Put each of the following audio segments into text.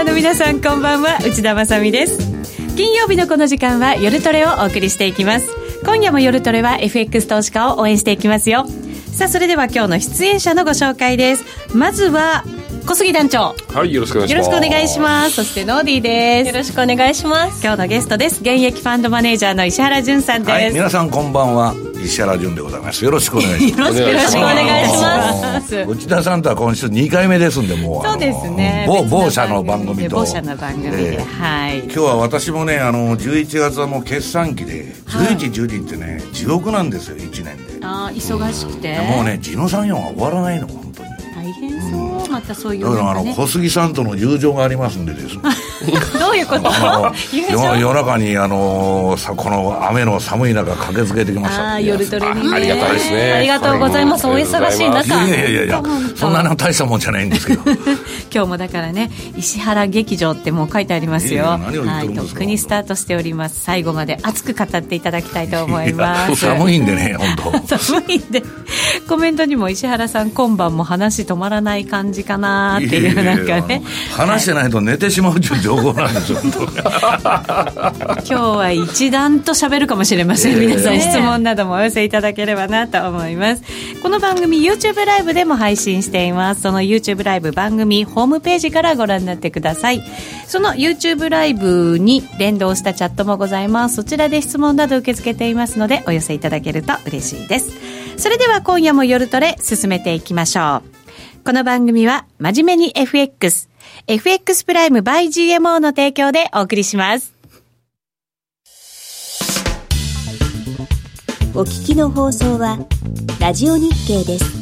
ナーの皆さん、こんばんは。内田まさみです。金曜日のこの時間は夜トレをお送りしていきます。今夜も夜トレは FX 投資家を応援していきますよ。さあ、それでは今日の出演者のご紹介です。まずは小杉団長、はい、よろしくお願いします。よろしくお願いします。そしてノーディーです。よろしくお願いします。今日のゲストです。現役ファンドマネージャーの石原潤さんです。はい、皆さんこんばんは。石原潤でございます。よろしくお願いします。よろしくお願いします。内田さんとは今週2回目ですんで、もうそうですね。某社の番組と某社の番組で、はい。今日は私もね、11月はもう決算期で、はい、11、12ってね地獄なんですよ、1年で。あ、忙しくて。もうね、地の作業が終わらないの本当に。大変そう。またそういうね、だから小杉さんとの友情がありますんでですねどういうこと夜中にこの雨の寒い中駆けつけてきました。あ、夜トレにね、ありがたいですね。ありがとうございます。お忙しい中、いやそんなの大したもんじゃないんですけど今日もだからね、石原劇場ってもう書いてありますよ。はい、とっくにスタートしております。最後まで熱く語っていただきたいと思います。いや、寒いんでね、本当寒いんでコメントにも石原さん今晩も話止まらない感じかなっていう、なんかね、話してないと寝てしまうという情報なんですよ今日は一段と喋るかもしれません。皆さん質問などもお寄せいただければなと思います。この番組 YouTube ライブでも配信しています。その YouTube ライブ、番組ホームページからご覧になってください。その YouTube ライブに連動したチャットもございます。そちらで質問など受け付けていますので、お寄せいただけると嬉しいです。それでは今夜も夜トレ進めていきましょう。この番組は真面目に FX プライム by GMO の提供でお送りします。お聞きの放送はラジオ日経です。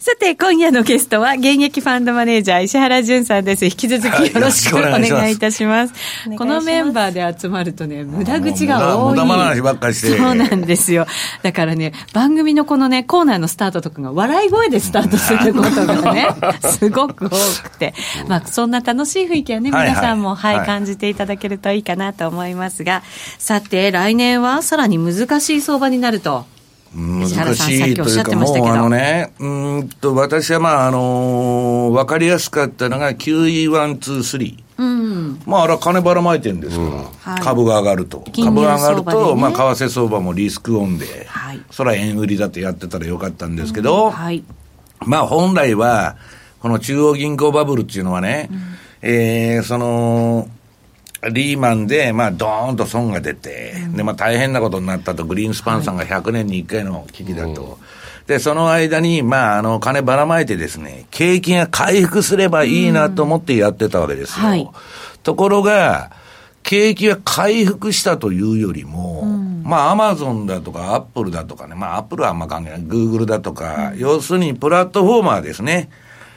さて、今夜のゲストは現役ファンドマネージャー石原潤さんです。引き続きよろしくお願いいたします。このメンバーで集まるとね、無駄口が多い。無駄話ばっかりして。そうなんですよ。だからね、番組のこのね、コーナーのスタートとかが笑い声でスタートすることがねすごく多くて、まあ、そんな楽しい雰囲気はね、皆さんも、はい、感じていただけるといいかなと思いますが、さて、来年はさらに難しい相場になると。難しいというか、もう私は分かりやすかったのが QE1、2、3、まあ、あれは金ばらまいてるんですから、株が上がると、株が上がると、まあ、為替相場もリスクオンで、それは円売りだってやってたらよかったんですけど、まあ、本来はこの中央銀行バブルっていうのはね、そのリーマンで、まあ、ドーンと損が出て、で、まあ、大変なことになったと、グリーンスパンさんが100年に1回の危機だと、で、その間に、まあ、金ばらまいてですね、景気が回復すればいいなと思ってやってたわけですよ。ところが、景気が回復したというよりも、まあ、アマゾンだとか、アップルだとかね、まあ、アップルはあんま関係ない、グーグルだとか、要するにプラットフォーマーですね。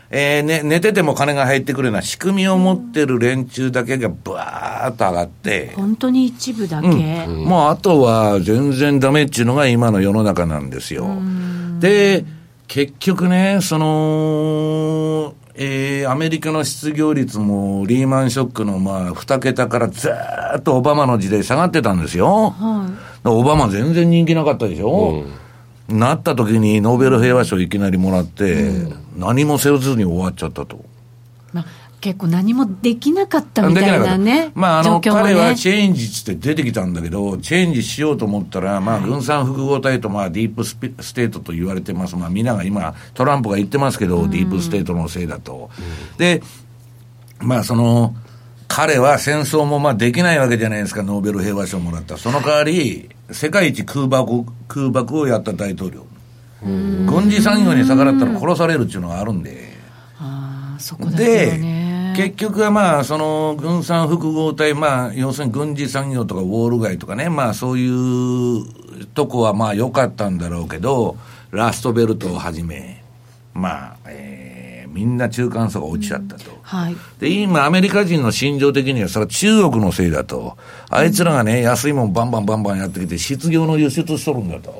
寝てても金が入ってくるような仕組みを持ってる連中だけがバーッと上がって、本当に一部だけ、もうあとは全然ダメっていうのが今の世の中なんですよ。で、結局ね、その、アメリカの失業率もリーマンショックのまあ2桁からずーっとオバマの時代下がってたんですよ。オバマ全然人気なかったでしょ。なった時にノーベル平和賞いきなりもらって、何もせずに終わっちゃったと。まあ、結構何もできなかったみたいなね。まあ、彼はチェンジつって出てきたんだけど、チェンジしようと思ったら、まあ、軍産複合体と、まあ、ディープステートと言われてます。まあ、みんなが今、トランプが言ってますけど、ディープステートのせいだと。で、まあ、その、彼は戦争もまあできないわけじゃないですか。ノーベル平和賞もらった。その代わり世界一空爆をやった大統領、軍事産業に逆らったら殺されるっていうのがあるんで、あそこですよね。で結局はまあその軍産複合体、まあ、要するに軍事産業とかウォール街とかね、まあ、そういうとこはまあ良かったんだろうけど、ラストベルトをはじめ、まあみんな中間層が落ちちゃったと、はい、で今アメリカ人の心情的にはそれは中国のせいだと、あいつらがね安いもんバンバンやってきて失業の輸出しとるんだと、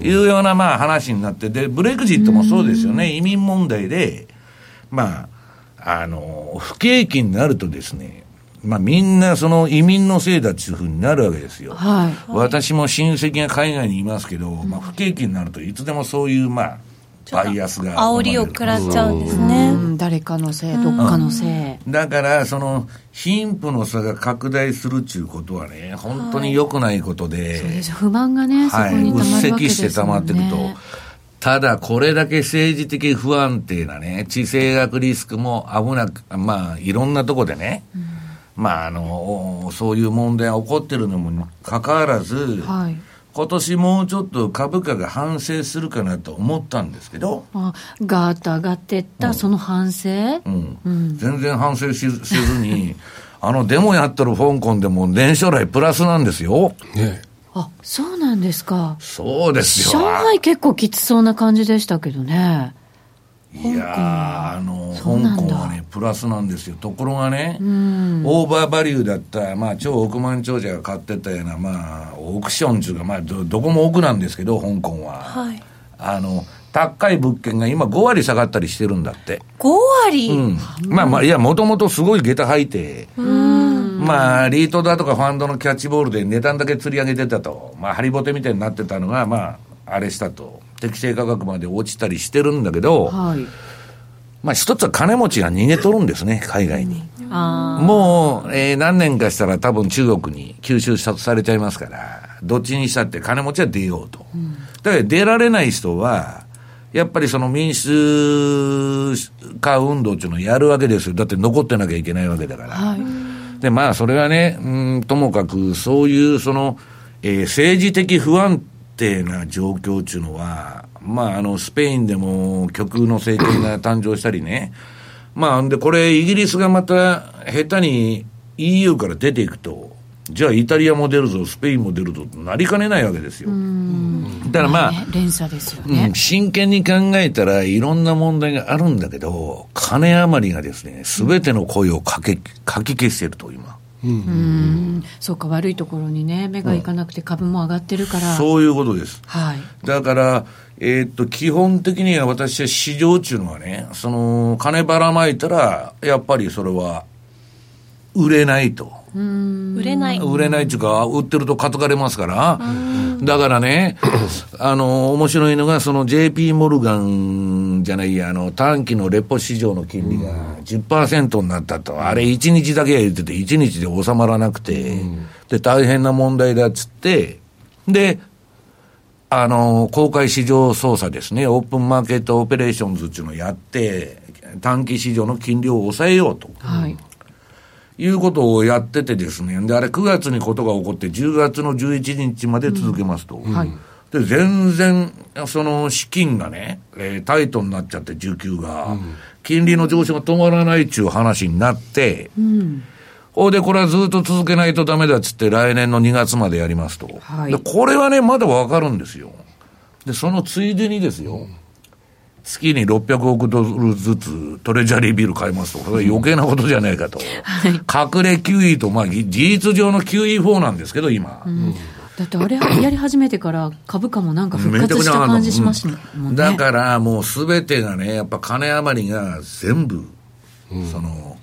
いうようなまあ話になって、でブレグジットもそうですよね。移民問題でまあ不景気になるとですね、まあ、みんなその移民のせいだっていうふうになるわけですよ、はいはい、私も親戚が海外にいますけど、まあ、不景気になるといつでもそういうまあバイアスが煽りを食らっちゃうんですね。誰かのせい、どっかのせい。だからその貧富の差が拡大するっていうことはね、本当に良くないことで、はい、不満がね、はい、そこに溜まるわけですもんね。鬱積して溜まっていくと。ただこれだけ政治的不安定なね、地政学リスクも危なく、まあいろんなとこでね、まあそういう問題が起こってるのもかかわらず。はい、今年もうちょっと株価が反省するかなと思ったんですけど、ガーッと上がっていった、その反省、全然反省せずにデモやってる香港でも年初来プラスなんですよ、ね、あ、そうなんですか。そうですよ。上海結構きつそうな感じでしたけどね。いや、香港はねプラスなんですよ。ところがね、オーバーバリューだった、まあ、超億万長者が買ってたような、まあ、オークションというか、まあ、どこも億なんですけど香港は、はい、高い物件が今5割下がったりしてるんだって。5割、まあまあ、いや、もともとすごい下駄履いて、まあ、リートだとかファンドのキャッチボールで値段だけ釣り上げてたと、まあ、ハリボテみたいになってたのが、まあ、あれしたと、適正価格まで落ちたりしてるんだけど、はい、まあ、一つは金持ちが逃げとるんですね、海外に。もう、何年かしたら多分中国に吸収されちゃいますから、どっちにしたって金持ちは出ようと、だから出られない人はやっぱりその民主化運動っていうのをやるわけですよ。だって残ってなきゃいけないわけだから、はい、でまあそれはね、ともかくそういうその、政治的不安定な状況というのは、まあ、スペインでも極右の政権が誕生したりね、まあ、でこれイギリスがまた下手に EU から出ていくと、じゃあイタリアも出るぞスペインも出るぞとなりかねないわけですよ。だからまあ、まあね、連鎖ですよね。真剣に考えたらいろんな問題があるんだけど、金余りがですね全ての声をかき消していると今。そうか、悪いところにね目がいかなくて株も上がってるから、そういうことです、はい、だから、基本的には私は市場っていうのはね、その金ばらまいたらやっぱりそれは売れないと、売れないっていうか売ってるとかたかれますから。だからね面白いのがその JP モルガンじゃないや、短期のレポ市場の金利が 10% になったと、あれ1日だけは言ってて1日で収まらなくて、で大変な問題だっつって、で公開市場操作ですね、オープンマーケットオペレーションズっていうのをやって短期市場の金利を抑えようと、はい、いうことをやっててですね、であれ9月にことが起こって10月の11日まで続けますと、はい、で全然その資金がね、タイトになっちゃって需給が、金利の上昇が止まらないっていう話になって、でこれはずっと続けないとダメだっつって来年の2月までやりますと、はい、でこれはねまだわかるんですよ。でそのついでにですよ、月に600億ドルずつトレジャリービル買いますと、これは余計なことじゃないかと、隠れ QE と、まあ、事実上の QE4 なんですけど今、だってあれやり始めてから株価もなんか復活した感じしますね、だからもう全てがねやっぱ金余りが全部、その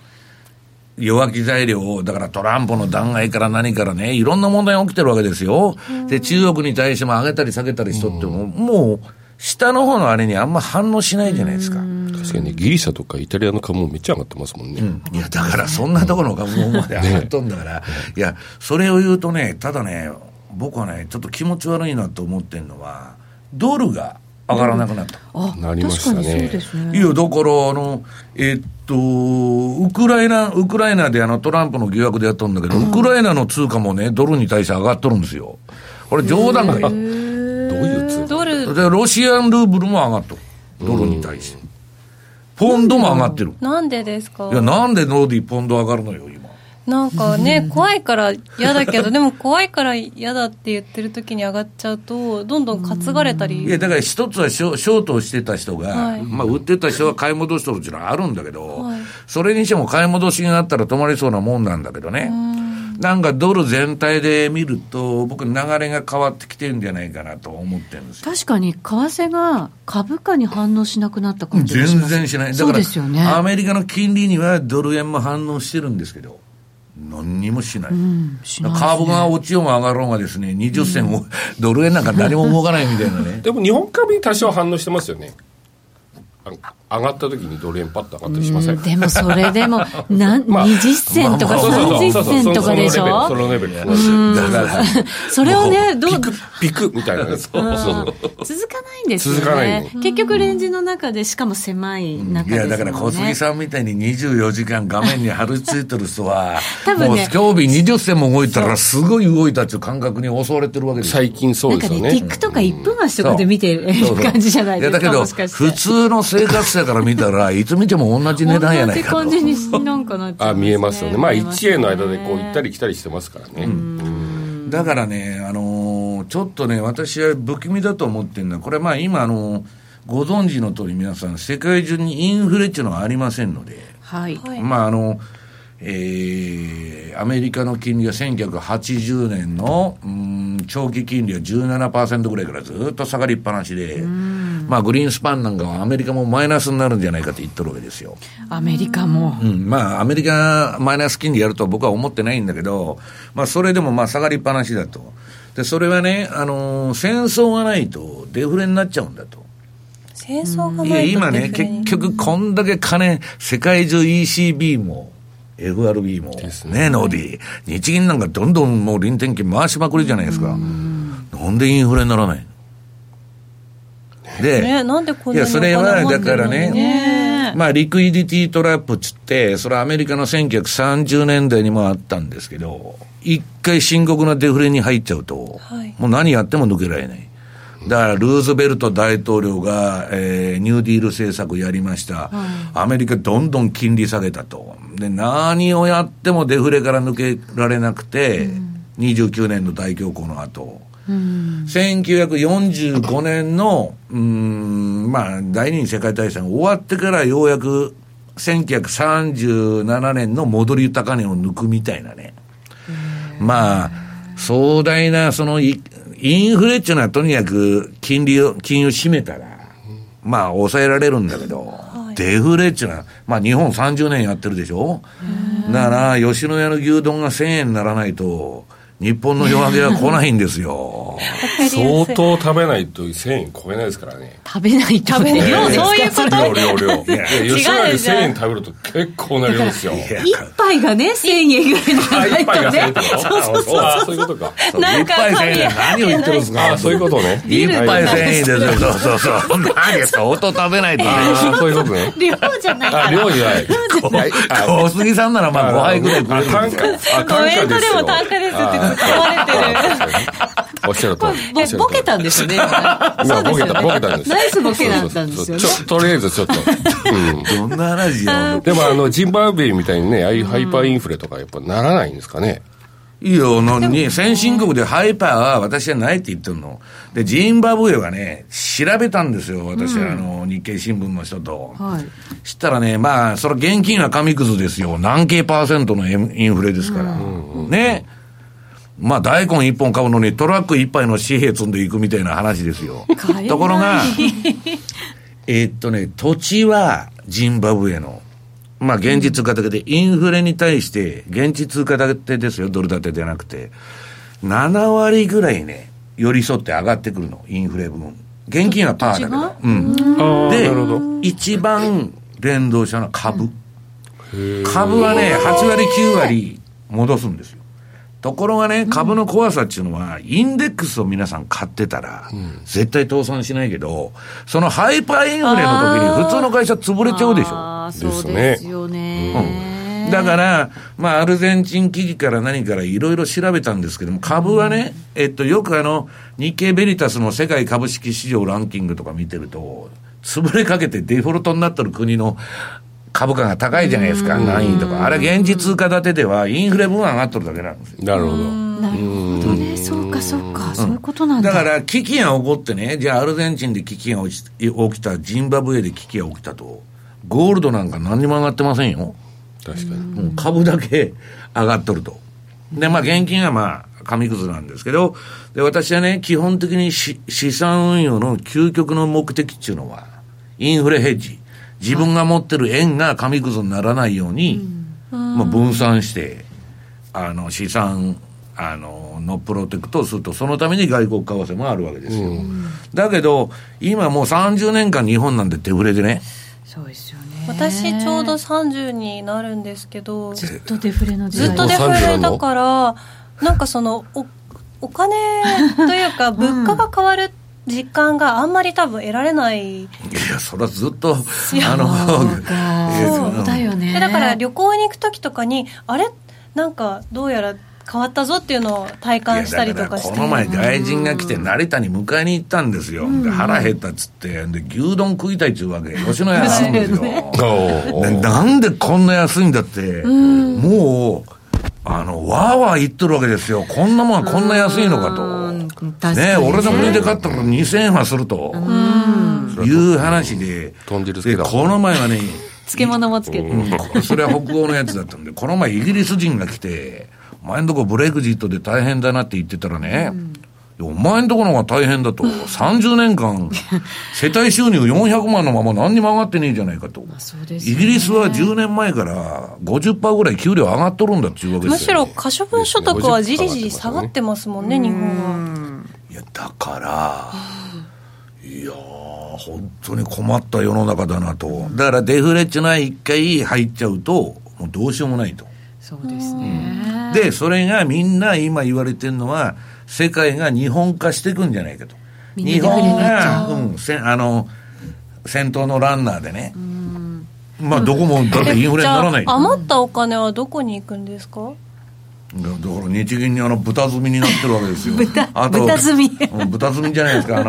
弱気材料を、だからトランプの弾劾から何からねいろんな問題が起きてるわけですよ、で中国に対しても上げたり下げたりしとっても、もう下の方のあれにあんま反応しないじゃないですか。確かにね、ギリシャとかイタリアの株もめっちゃ上がってますもんね、いやだからそんなところの株もまで上がっとんだから、いやそれを言うとね、ただね僕はねちょっと気持ち悪いなと思ってるのは、ドルが上がらなくなった、うん、なりましたね。確かにそうですね。いやだからウクライナでトランプの疑惑でやったんだけど、うん、ウクライナの通貨もねドルに対して上がっとるんですよ。これ冗談がいい。どういう通貨？ドルでロシアンルーブルも上がっとる。ドルに対してポンドも上がってる。なんでですか？いやなんでノーディーポンド上がるのよ今。なんかね怖いから嫌だけどでも怖いから嫌だって言ってる時に上がっちゃうとどんどん担がれたり。いやだから一つはショートをしてた人が、はい、売ってた人が買い戻しとるっていうのはあるんだけど、はい、それにしても買い戻しになったら止まりそうなもんなんだけどね。なんかドル全体で見ると僕流れが変わってきてるんじゃないかなと思ってるんですよ。確かに為替が株価に反応しなくなった感じがします。全然しない。だからそうですよね。アメリカの金利にはドル円も反応してるんですけど何にもしない、うん、しないですね。株が落ちようが上がろうがですね20銭を、うん、ドル円なんか何も動かないみたいなねでも日本株に多少反応してますよね。上がった時にドル円パッと上がったりしません？でもそれでも20銭とか30銭とかでしょ。そのレベルだからそれをねどうピクみたいなね続かないんですよね。続かない結局レンジの中でしかも狭い中ですもんね。いやだから小杉さんみたいに24時間画面に貼り付いてる人は多分、ね、もう今日日20銭も動いたらすごい動いたっていう感覚に襲われてるわけです。最近そうですよね。なんかね TikTok か1分足とかで見てる感じじゃないですか。いやだけど普通の生活者から見たらいつ見ても同じ値段やないかと同じ感じになんかなっちゃうんですね。あ見えますよね。1円の間でこう行ったり来たりしてますからね。うんだからねちょっとね私は不気味だと思ってるのはこれ今ご存知の通り皆さん世界中にインフレっていうのはありませんので、はい、アメリカの金利は1980年の長期金利は 17% ぐらいからずっと下がりっぱなしでグリーンスパンなんかはアメリカもマイナスになるんじゃないかと言ってるわけですよ。アメリカも、うん、アメリカマイナス金利やるとは僕は思ってないんだけど、それでも下がりっぱなしだと。でそれはね、戦争がないとデフレになっちゃうんだと。戦争がないとデフレに。いや今ね結局こんだけ金世界中 ECB もFRB もねノーディー日銀なんかどんどんもう輪転機回しまくりじゃないですか。なんでインフレにならないので、なんでこんなにお金持ってるのにね。いやそれはだからねリクイディティトラップっつってそれはアメリカの1930年代にもあったんですけど一回深刻なデフレに入っちゃうと、はい、もう何やっても抜けられない。だからルーズベルト大統領が、ニューディール政策やりました、はい、アメリカどんどん金利下げたと。で何をやってもデフレから抜けられなくて、うん、29年の大恐慌の後、うん、1945年の第二次世界大戦終わってからようやく1937年の戻り高値を抜くみたいなね、壮大なそのインフレっていうのはとにかく金融を締めたら抑えられるんだけど、はい、デフレっていうのは日本30年やってるでしょ。だから吉野家の牛丼が1000円にならないと日本の夜明けは来ないんですよ相当食べないと1000円超えないですからね。食べないそういうこといや吉野家で1000円食べると結構な量ですよ。1杯がね1000円ぐらいじゃないとねそういうことか。1杯1000円何を言ってるんですか。そういうことね。1杯1000円ですよそう何ですか相当食べないとねそういうことね量じゃないから量じゃない小杉さんなら5杯ぐらいくれるんですよ。コメントでも単価ですっておっしゃるとボケたんですよね。ボケたんです。ナイスボケだったんですよね。とりあえずちょっとどんな話や。でもジンバブエみたいにねああいうハイパーインフレとかやっぱならないんですかね。いいよに先進国でハイパーは私はないって言ってるのでジンバブエはね調べたんですよ私は日経新聞の人と、はい、したらねそれ現金は紙くずですよ。何系パーセントのインフレですから、ね。大根1本買うのにトラック1杯の紙幣積んでいくみたいな話ですよ。ところが土地はジンバブエの現地通貨だけでインフレに対して現地通貨だけですよドル建てじゃなくて7割ぐらいね寄り添って上がってくるのインフレ分。現金はパーだけど、で一番連動したのは株はね8割9割戻すんですよ。ところがね、株の怖さっていうのは、インデックスを皆さん買ってたら、絶対倒産しないけど、そのハイパーインフレの時に普通の会社潰れちゃうでしょ。あ、そうですよね。だから、まあ、アルゼンチン危機から何からいろいろ調べたんですけども、株はね、よく日経ベリタスの世界株式市場ランキングとか見てると、潰れかけてデフォルトになってる国の株価が高いじゃないですか、何位とか。あれ、現地通貨建てではインフレ分は上がってるだけなんですよ。なるほど。なるほどね。そうか、そうか。そういうことなんだ。だから、危機が起こってね、じゃあアルゼンチンで危機が起きた、ジンバブエで危機が起きたと、ゴールドなんか何にも上がってませんよ。確かに、うん、株だけ上がっとると。で、まあ、現金はまあ紙くずなんですけど、で、私はね、基本的に資産運用の究極の目的っていうのはインフレヘッジ、自分が持ってる円が紙くずにならないように、まあ、分散して資産のプロテクトをすると、そのために外国為替もあるわけですよ。だけど今もう30年間日本なんてデフレでね。そうですよね。私ちょうど30になるんですけど、ずっとデフレの時代、ずっとデフレだから、なんかその お金というか物価が変わる実感があんまり多分得られないいや、それはずっとそうだよね。で、だから旅行に行く時とかに、あれ、なんかどうやら変わったぞっていうのを体感したりとかして。この前外人が来て成田に迎えに行ったんですよ。で、腹減ったっつって、で、牛丼食いたいっちゅうわけ。吉野家なんですよ、ね、なんでこんな安いんだって、もうわーわー言ってるわけですよ。こんなもんはこんな安いのかと、ね、俺の国で買ったら2000円はするという話で、で、この前はね漬物もつけて、それは北欧のやつだったんで、この前イギリス人が来て、お前のとこブレグジットで大変だなって言ってたらね、お前のところが大変だと、30年間世帯収入400万のまま何にも上がってねえじゃないかと。まあ、そうですね。イギリスは10年前から 50% ぐらい給料上がっとるんだっていうわけですよ、ね、むしろ可処分所得はじりじり下がってますもんね、日本は。いや、だからいや本当に困った世の中だなと。だからデフレっちゅうのは一回入っちゃうともうどうしようもないと。そうですね。で、それがみんな今言われてるのは、世界が日本化していくんじゃないかと。日本が、先頭のランナーでね。まあ、どこもだってインフレにならない。余ったお金はどこに行くんですか？だから日銀に豚積みになってるわけですよ。豚積み。豚積みじゃないですか。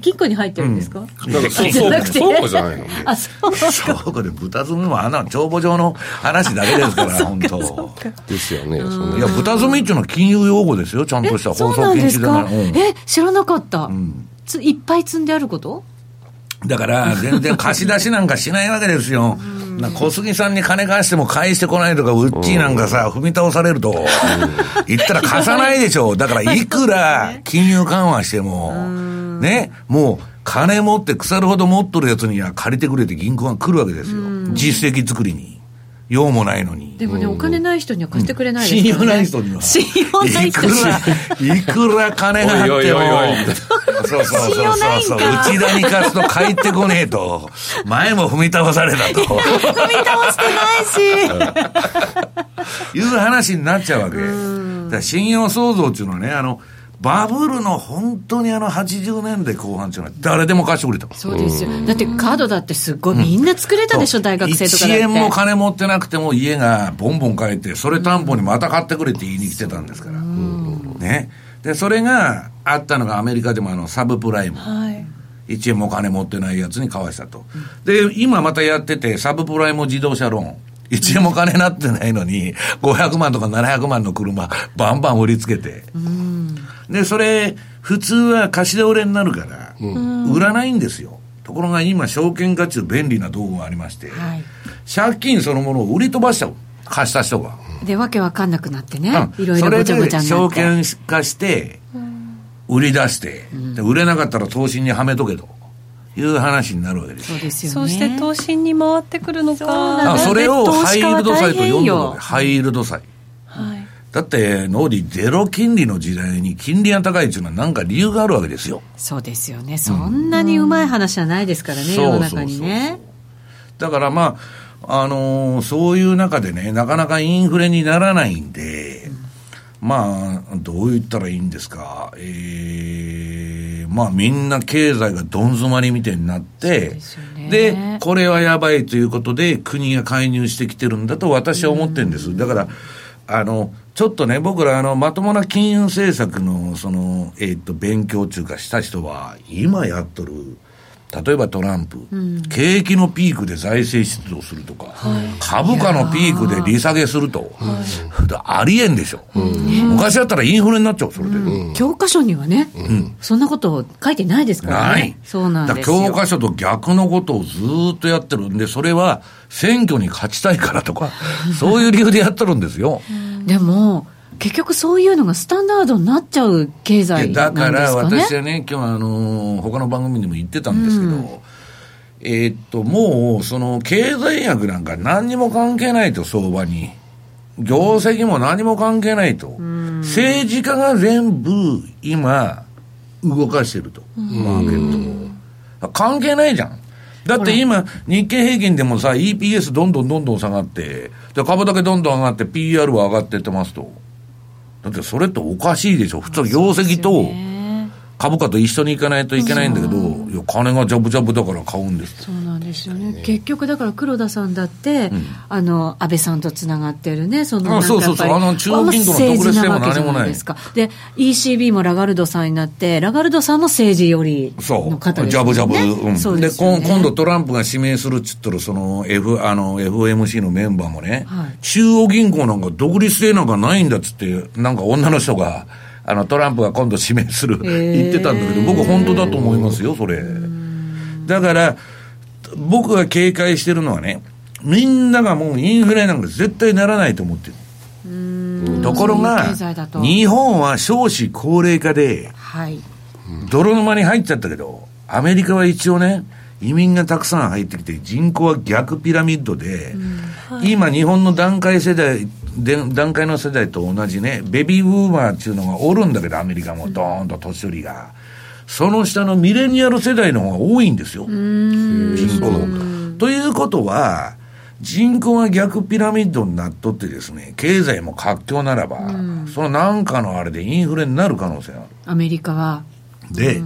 金庫に入ってるんですか？だから倉庫じゃないの。あ、そうか。倉庫で豚積みも帳簿上の話だけですから、本当ですよね。いや、豚積みっていうのは金融用語ですよ。ちゃんとした放送禁止だな。知らなかった。いっぱい積んであること？だから全然貸し出しなんかしないわけですよ。小杉さんに金貸しても返してこないとか、ウッチーなんかさ、踏み倒されると言ったら貸さないでしょ。だからいくら金融緩和しても。ね、もう金持って腐るほど持っとるやつには借りてくれて銀行が来るわけですよ。実績作りに用もないのに。でもね、お金ない人には貸してくれないですよね。信用ない人には。信用ない人には。いくら金があっても。そうそうそうそう。内田に貸すと帰ってこねえと。前も踏み倒されたと。踏み倒してないし。いう話になっちゃうわけ。だから信用創造っていうのはね、バブルの本当に80年代後半っていうのは誰でも貸してくれた。そうですよ。だってカードだってすごいみんな作れたでしょ、大学生とかだって。1円も金持ってなくても家がボンボン買えて、それ担保にまた買ってくれって言いに来てたんですから。ね。で、それがあったのがアメリカでもサブプライム。はい。1円も金持ってないやつに買わしたと。で、今またやってて、サブプライム自動車ローン。1円も金なってないのに、500万とか700万の車、バンバン売りつけて。で、それ普通は貸し倒れになるから売らないんですよ。ところが今証券化っていう便利な道具がありまして、はい、借金そのものを売り飛ばしちゃう、貸した人が。で、わけわかんなくなってね、いろいろごちゃごちゃになって、それで証券化して売り出して、で、売れなかったら投資にはめとけという話になるわけです。そうですよね。そうして投資に回ってくるのか。あ、それをハイイールド債と呼んでるわけ。ハイイールド債、だってノーディ、ゼロ金利の時代に金利が高いというのは何か理由があるわけですよ。そうですよね。そんなにうまい話はないですからね、世の中にね。だからまあそういう中でね、なかなかインフレにならないんで、まあどう言ったらいいんですか、まあみんな経済がどん詰まりみたいになって、でこれはやばいということで国が介入してきてるんだと私は思ってるんです。だからちょっとね、僕らまともな金融政策のその勉強中かした人は今やっとる。例えばトランプ、景気のピークで財政出動するとか、株価のピークで利下げすると、ありえんでしょ、昔だったらインフレになっちゃう、それで、教科書にはね、そんなこと書いてないですからね。ない。そうなんですよ。だから教科書と逆のことをずっとやってるんで、それは選挙に勝ちたいからとかそういう理由でやってるんですよ。でも結局そういうのがスタンダードになっちゃう経済なんですかね。だから私はね、今日他の番組でも言ってたんですけど、もうその経済学なんか何にも関係ないと、相場に業績も何も関係ないと、政治家が全部今動かしてると、マーケットを関係ないじゃん。だって今日経平均でもさ、 EPS どんどんどんどん下がって、で株だけどんどん上がって PR は上がってってますと。だってそれっておかしいでしょ。普通業績と株価と一緒に行かないといけないんだけど、いや金がジャブジャブだから買うんです。そうなんですよね。結局だから黒田さんだって、安倍さんとつながってるね、そのなんかやっぱり、中央銀行の独立性も何もないですか。で ECB もラガルドさんになって、ラガルドさんも政治寄りの方ですね。ジャブジャブ、そうですよね。で今度トランプが指名するっつったら、その FOMC のメンバーもね、中央銀行なんか独立性なんかないんだっつって、なんか女の人がトランプが今度指名する言ってたんだけど、僕本当だと思いますよ、それ。だから僕が警戒してるのはね、みんながもうインフレなんか絶対ならないと思ってる。ところが日本は少子高齢化で泥沼に入っちゃったけど、アメリカは一応ね、移民がたくさん入ってきて、人口は逆ピラミッドで、今日本の団塊の世代と同じね、ベビーブーマーっていうのがおるんだけど、アメリカもドーンと年寄りが、その下のミレニアル世代の方が多いんですよ、人口。ということは人口が逆ピラミッドになっとってですね、経済も活況ならば、その何かのあれでインフレになる可能性がある。アメリカはで、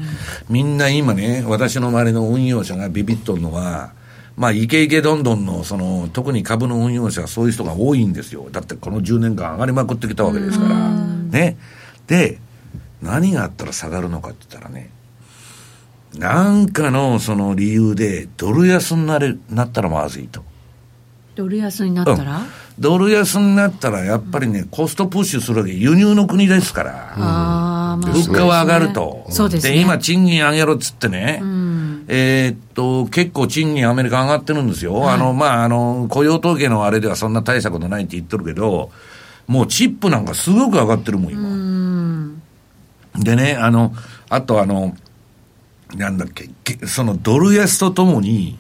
みんな今ね、私の周りの運用者がビビっとるのは、まあイケイケどんどんのその特に株の運用者はそういう人が多いんですよ。だってこの10年間上がりまくってきたわけですからね。で何があったら下がるのかって言ったらね、なんかのその理由でドル安になったらまずいと。ドル安になったら、ドル安になったらやっぱりね、コストプッシュするわけ、輸入の国ですから、物価は上がると。そうですね。で今賃金上げろっつってね、結構賃金アメリカ上がってるんですよ。雇用統計のあれではそんな大したことないって言ってるけど、もうチップなんかすごく上がってるもん今。でね、あとなんだっけ、そのドル安とともに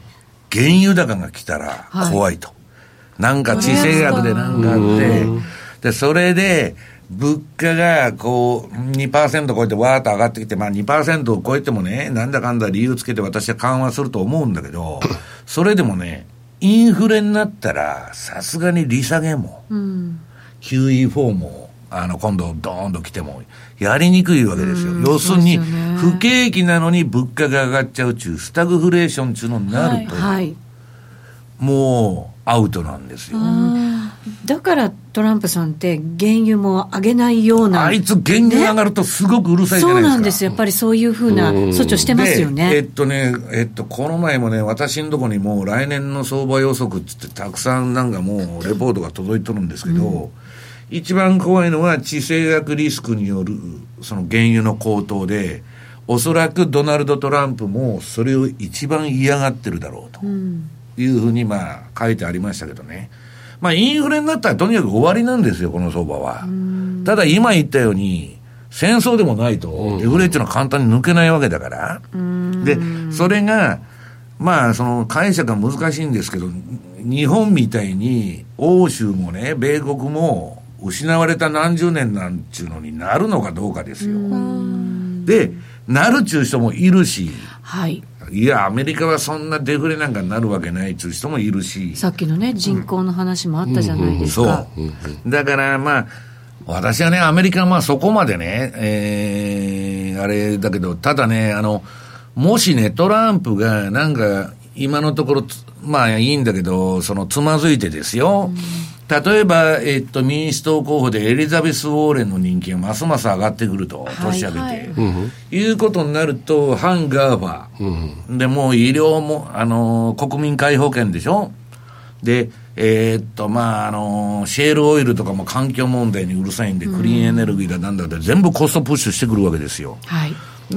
原油高が来たら怖いと、なんか地政学でなんかあって、でそれで物価がこう 2% 超えてわーっと上がってきて、まあ 2% を超えてもね、なんだかんだ理由つけて私は緩和すると思うんだけど、それでもね、インフレになったらさすがに利下げも、QE4 も今度ドーンと来てもやりにくいわけですよ。要するに不景気なのに物価が上がっちゃうちゅうスタグフレーションちゅうのになると、もうアウトなんですよ。だからトランプさんって原油も上げないような、あいつ原油上がるとすごくうるさいじゃないですか。そうなんですよ。やっぱりそういうふうな措置をしてますよね。この前もね、私のとこにもう来年の相場予測つってたくさんなんかもうレポートが届いとるんですけど、一番怖いのは地政学リスクによるその原油の高騰で、おそらくドナルド・トランプもそれを一番嫌がってるだろうというふうにまあ書いてありましたけどね。まあインフレになったらとにかく終わりなんですよ、この相場は。ただ今言ったように戦争でもないとデフレっていうのは簡単に抜けないわけだから。でそれがまあその解釈が難しいんですけど、日本みたいに欧州もね、米国も失われた何十年なんちゅうのになるのかどうかですよ。でなるちゅう人もいるし、いやアメリカはそんなデフレなんかになるわけないっていう人もいるし、さっきのね人口の話もあったじゃないですか、そうだからまあ私はねアメリカはまあそこまでね、あれだけど、ただねもしねトランプがなんか今のところまあいいんだけどつまずいてですよ、例えば、民主党候補でエリザベス・ウォーレンの人気がますます上がってくると、年上げて、いうことになると反ガーファ、でもう医療も国民皆保険でしょ、でまあシェールオイルとかも環境問題にうるさいんで、クリーンエネルギーだなんだって全部コストプッシュしてくるわけですよ、だか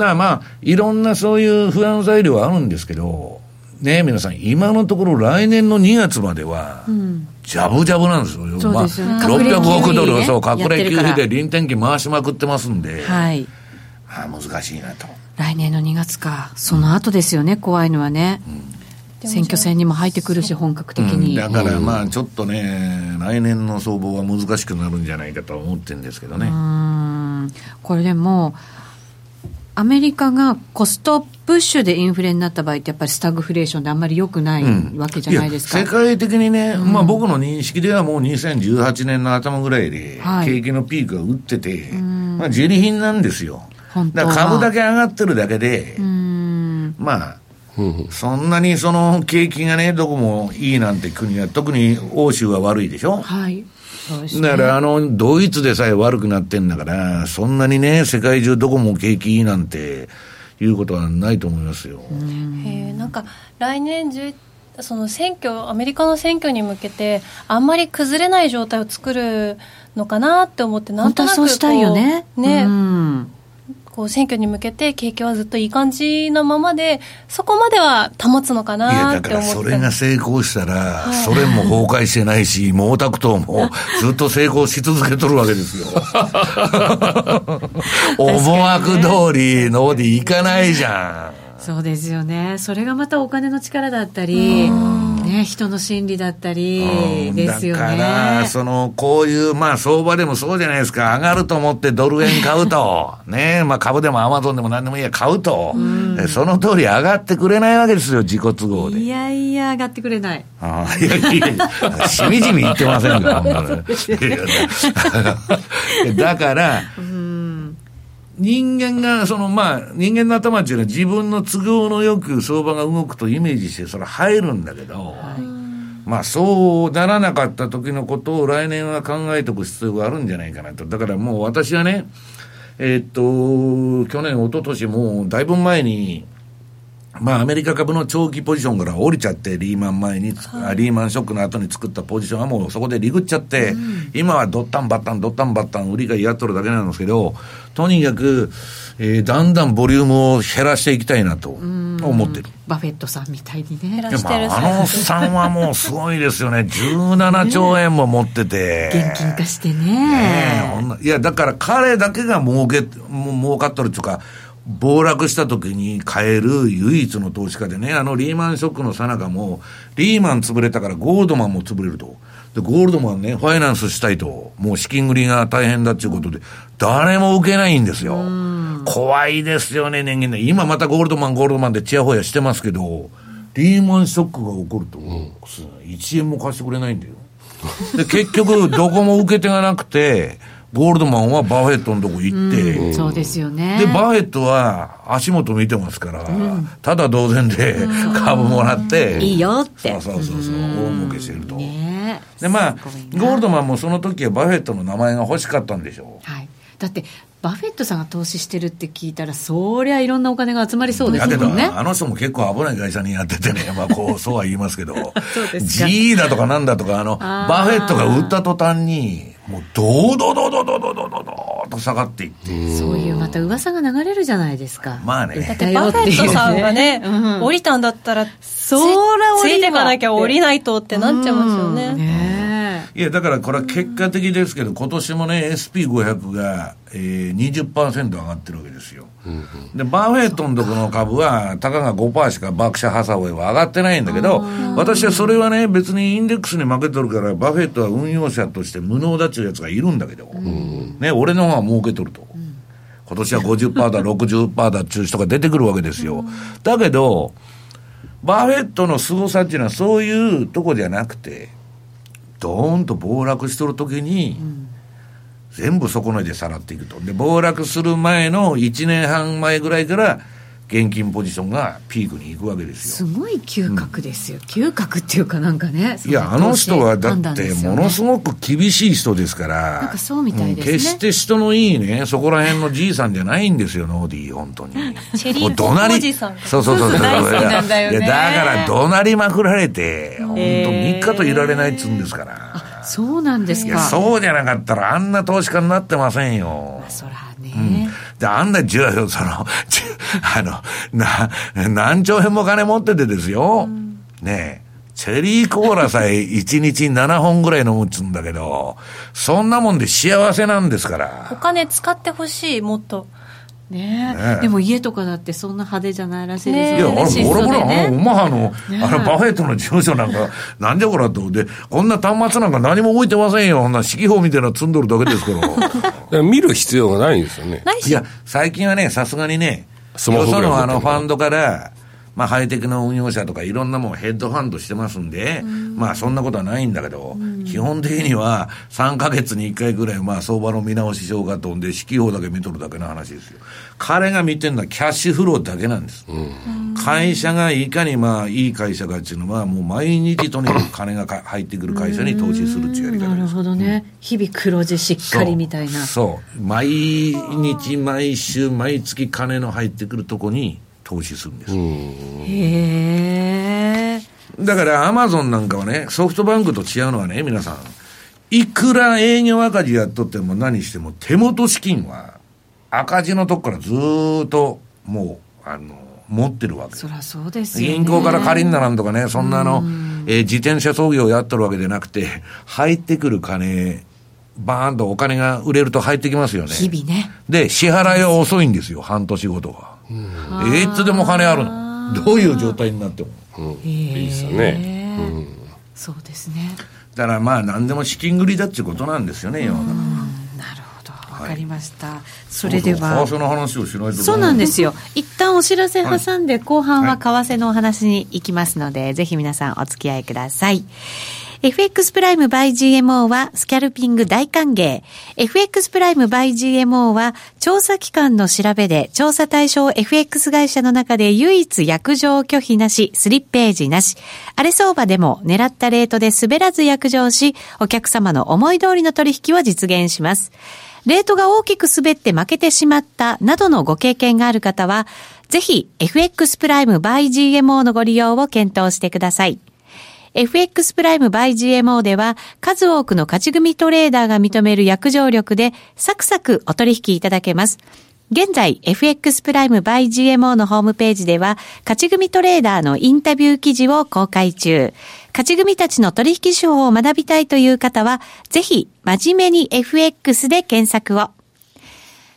らまあいろんなそういう不安材料はあるんですけどね、皆さん今のところ来年の2月までは、ジャブジャブなんですよ。そうですよね。600億ドルを隠れ給付で臨転機回しまくってますんで、まあ、難しいなと。来年の2月か、その後ですよね、怖いのはね、選挙戦にも入ってくるし本格的に、だからまあちょっとね来年の相場は難しくなるんじゃないかと思ってるんですけどね。これでもアメリカがコストプッシュでインフレになった場合ってやっぱりスタグフレーションであんまり良くないわけじゃないですか、世界的にね、まあ、僕の認識ではもう2018年の頭ぐらいで景気のピークが打ってて、まあ、自利品なんですよ。だから株だけ上がってるだけで、まあそんなに景気がねどこもいいなんて国は、特に欧州は悪いでしょ、だからドイツでさえ悪くなってんだから、そんなにね世界中どこも景気いいなんていうことはないと思いますよ。なんか来年選挙、アメリカの選挙に向けてあんまり崩れない状態を作るのかなって思って、なんとなくこう、本当はそうしたいよね、こう選挙に向けて景気はずっといい感じのままで、そこまでは保つのかなって思って。いやだからそれが成功したら、ソ連も崩壊してないし毛沢東もずっと成功し続けとるわけですよ思惑通りのでいかないじゃん、そうですよね。それがまたお金の力だったり、ね、人の心理だったりですよね。だからこういう、まあ、相場でもそうじゃないですか、上がると思ってドル円買うとね、まあ、株でもアマゾンでも何でもいいや買うと、その通り上がってくれないわけですよ、自己都合で。いやいや上がってくれない、いやいやしみじみ言ってませんかだから人間が人間の頭っていうのは自分の都合のよく相場が動くとイメージしてそれ入るんだけど、まあそうならなかった時のことを来年は考えておく必要があるんじゃないかなと。だからもう私はね去年一昨年もうだいぶ前に、まあアメリカ株の長期ポジションから降りちゃって、リーマンショックの後に作ったポジションはもうそこでリグっちゃって、今はドッタンバッタンドッタンバッタン売りがやっとるだけなんですけど、とにかく、だんだんボリュームを減らしていきたいなと思ってる。バフェットさんみたいにね減らしてる、おっさんはもうすごいですよね17兆円も持ってて、現金化してね、いやだから彼だけが儲かっとるっていうか、暴落した時に買える唯一の投資家でね、リーマンショックの最中もリーマン潰れたからゴールドマンも潰れると。でゴールドマンねファイナンスしたいと、もう資金繰りが大変だっていうことで誰も受けないんですよ。怖いですよね人間ね。今またゴールドマンでチヤホヤしてますけど、リーマンショックが起こると、1円も貸してくれないんだよで結局どこも受け手がなくてゴールドマンはバフェットのとこ行って、そうですよね。でバフェットは足元見てますから、ただ同然で株もらって、いいよって、大儲けしてると。でまあゴールドマンもその時はバフェットの名前が欲しかったんでしょう。だってバフェットさんが投資してるって聞いたら、そりゃいろんなお金が集まりそうですもんね。だけど人も結構危ない会社にやっててね、まあこうそうは言いますけど、GE だとかなんだとかバフェットが売った途端に。もうドーと下がっていって、そういうまた噂が流れるじゃないですか。まあね、だってバフェットさんがね降りたんだったらそら降りてかなきゃ降りないとってなっちゃいますよね。いやだからこれは結果的ですけど、今年もね SP500 が、20% 上がってるわけですよ。でバフェットのとこの株はたかが 5% しかバークシャーハサウェイは上がってないんだけど、私はそれはね別にインデックスに負けとるからバフェットは運用者として無能だっちゅうやつがいるんだけど、俺の方は儲けとると、今年は 50% だ 60% だっていう人が出てくるわけですよ。だけどバフェットの凄さっていうのはそういうとこじゃなくて、ドーンと暴落しとるときに、全部底の絵でさらっていくと。で暴落する前の1年半前ぐらいから現金ポジションがピークに行くわけですよ。すごい嗅覚ですよ、嗅覚っていうかなんかね、いやあの人はだってものすごく厳しい人ですから、なんかそうみたいですね、決して人のいいねそこら辺のじいさんじゃないんですよノーディー、本当にチェリーポンおじさん、そうそうそうそう大好きなんだよね。いやだから怒鳴りまくられて本当3日といられないっつうんですから。そうなんですか。いやそうじゃなかったらあんな投資家になってませんよ、まあ、そらね、うん、であんな何兆円も金持っててですよ、うん、ねえチェリーコーラさえ1日7本ぐらい飲むっつうんだけどそんなもんで幸せなんですから。お金使ってほしいもっとねえね、でも家とかだってそんな派手じゃないらしいですよね。いや俺ほら、ね、お前バフェットの住所なんかなんでこらとでこんな端末なんか何も置いてませんよ。こんな四季報みたいなの積んどるだけですからから見る必要がないんですよね。いや最近はねさすがにねスマホよそのあのファンドから、まあ、ハイテクの運用者とかいろんなもんヘッドファンドしてますんで、まあそんなことはないんだけど、基本的には3ヶ月に1回ぐらい、まあ相場の見直ししようかとんで、四季報だけ見とるだけの話ですよ。彼が見てるのはキャッシュフローだけなんです。会社がいかにまあいい会社かっていうのは、もう毎日とにかく金が入ってくる会社に投資するっていうやり方です。なるほどね。日々黒字しっかりみたいな。そう。毎日毎週毎月金の入ってくるとこに投資するんです。へー。だからアマゾンなんかはね、ソフトバンクと違うのはね、皆さんいくら営業赤字やっとっても何しても手元資金は赤字のとこからずーっともう持ってるわけ。そりゃそうですよね。銀行から借りんななんとかね、そんな自転車操業をやっとるわけじゃなくて、入ってくる金バーンとお金が売れると入ってきますよね。日々ね。で支払いは遅いんですよ、半年ごとは。いつでも金あるの。どういう状態になっても、いいですよね、そうですね。だからまあ何でも資金繰りだっていうことなんですよね、世の中。なるほど、分かりました、はい、それでは為替の話をしないと。そうなんですよ。一旦お知らせ挟んで、はい、後半は為替のお話に行きますので、はい、ぜひ皆さんお付き合いください。FX プライム by GMO はスキャルピング大歓迎。 FX プライム by GMO は調査機関の調べで調査対象 FX 会社の中で唯一約定拒否なし、スリッページなし、荒れ相場でも狙ったレートで滑らず約定し、お客様の思い通りの取引を実現します。レートが大きく滑って負けてしまったなどのご経験がある方はぜひ FX プライム by GMO のご利用を検討してください。FX プライム by GMO では数多くの勝ち組トレーダーが認める約定力でサクサクお取引いただけます。現在 FX プライム by GMO のホームページでは勝ち組トレーダーのインタビュー記事を公開中。勝ち組たちの取引手法を学びたいという方はぜひ真面目に FX で検索を。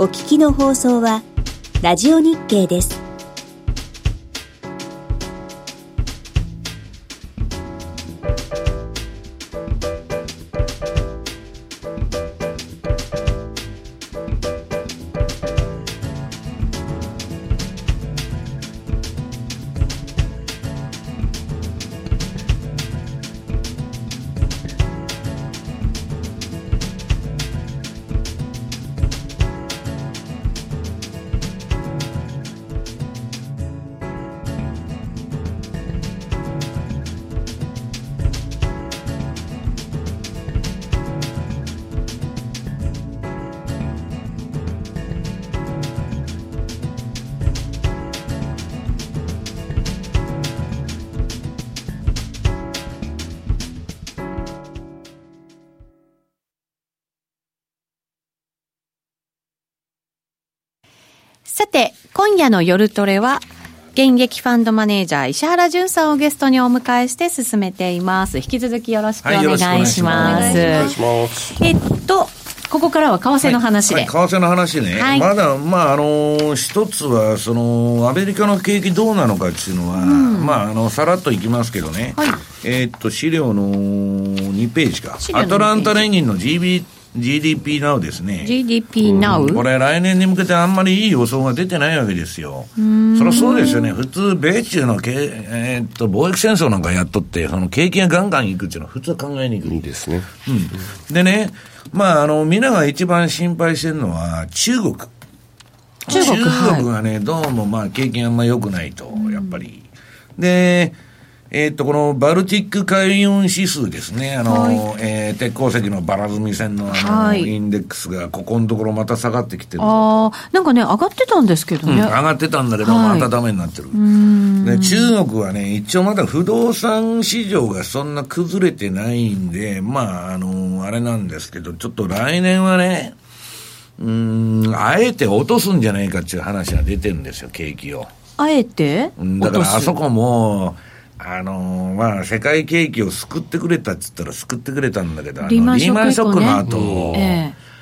お聞きの放送はラジオ日経です。さて今夜の夜トレは現役ファンドマネージャー石原潤さんをゲストにお迎えして進めています。引き続きよろしくお願いします。ここからは為替の話で、為替の話ね、はい、まだ、一つはそのアメリカの景気どうなのかっていうのは、さらっといきますけどね、はい、資料の2ページか、アトランタ連銀の GDP Now ですね。 GDP Now、これ来年に向けてあんまりいい予想が出てないわけですよ。そりゃそうですよね。普通米中の、貿易戦争なんかやっとってその景気がガンガンいくっていうのは普通は考えにくいですね、うん、でね、みんなが一番心配してるのは中国がね、はい、どうも景気があんま良くないと、やっぱりで、このバルティック海運指数ですね、はい、鉄鉱石のばら積み線の、はい、インデックスがここのところまた下がってきてる。あ、なんかね上がってたんですけどね、上がってたんだけど、はい、またダメになってる。で中国はね一応まだ不動産市場がそんな崩れてないんで、あれなんですけど、ちょっと来年はねあえて落とすんじゃないかっていう話が出てるんですよ、景気を。あえてだからあそこも世界景気を救ってくれたっつったら救ってくれたんだけど、リーマンショックの後、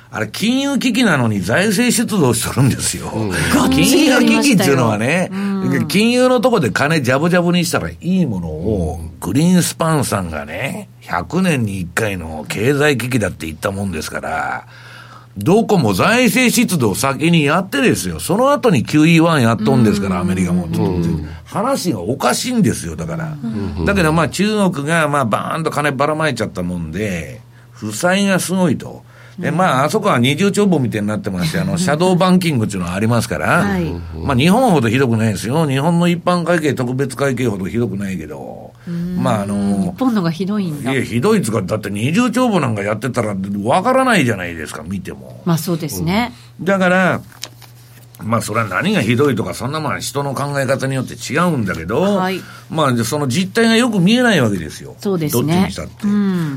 あれ金融危機なのに財政出動しとるんですよ、金融危機っていうのはね、金融のとこで金ジャブジャブにしたらいいものを、グリーンスパンさんがね100年に1回の経済危機だって言ったもんですから、どこも財政出動先にやってですよ、その後に QE1 やっとんですから、アメリカも話がおかしいんですよ。だから、だけど中国がバーンと金ばらまいちゃったもんで負債がすごいと。であそこは20兆本みたいになってまして、シャドーバンキングっていうのはありますから、はい、日本ほどひどくないですよ。日本の一般会計特別会計ほどひどくないけど、日本のがひどいんだ。いやひどいつか、だって20兆本なんかやってたらわからないじゃないですか、見ても。そうですね、だからそれは何がひどいとかそんな人の考え方によって違うんだけど、はい、その実態がよく見えないわけですよ。そうですね、どっちにしたって、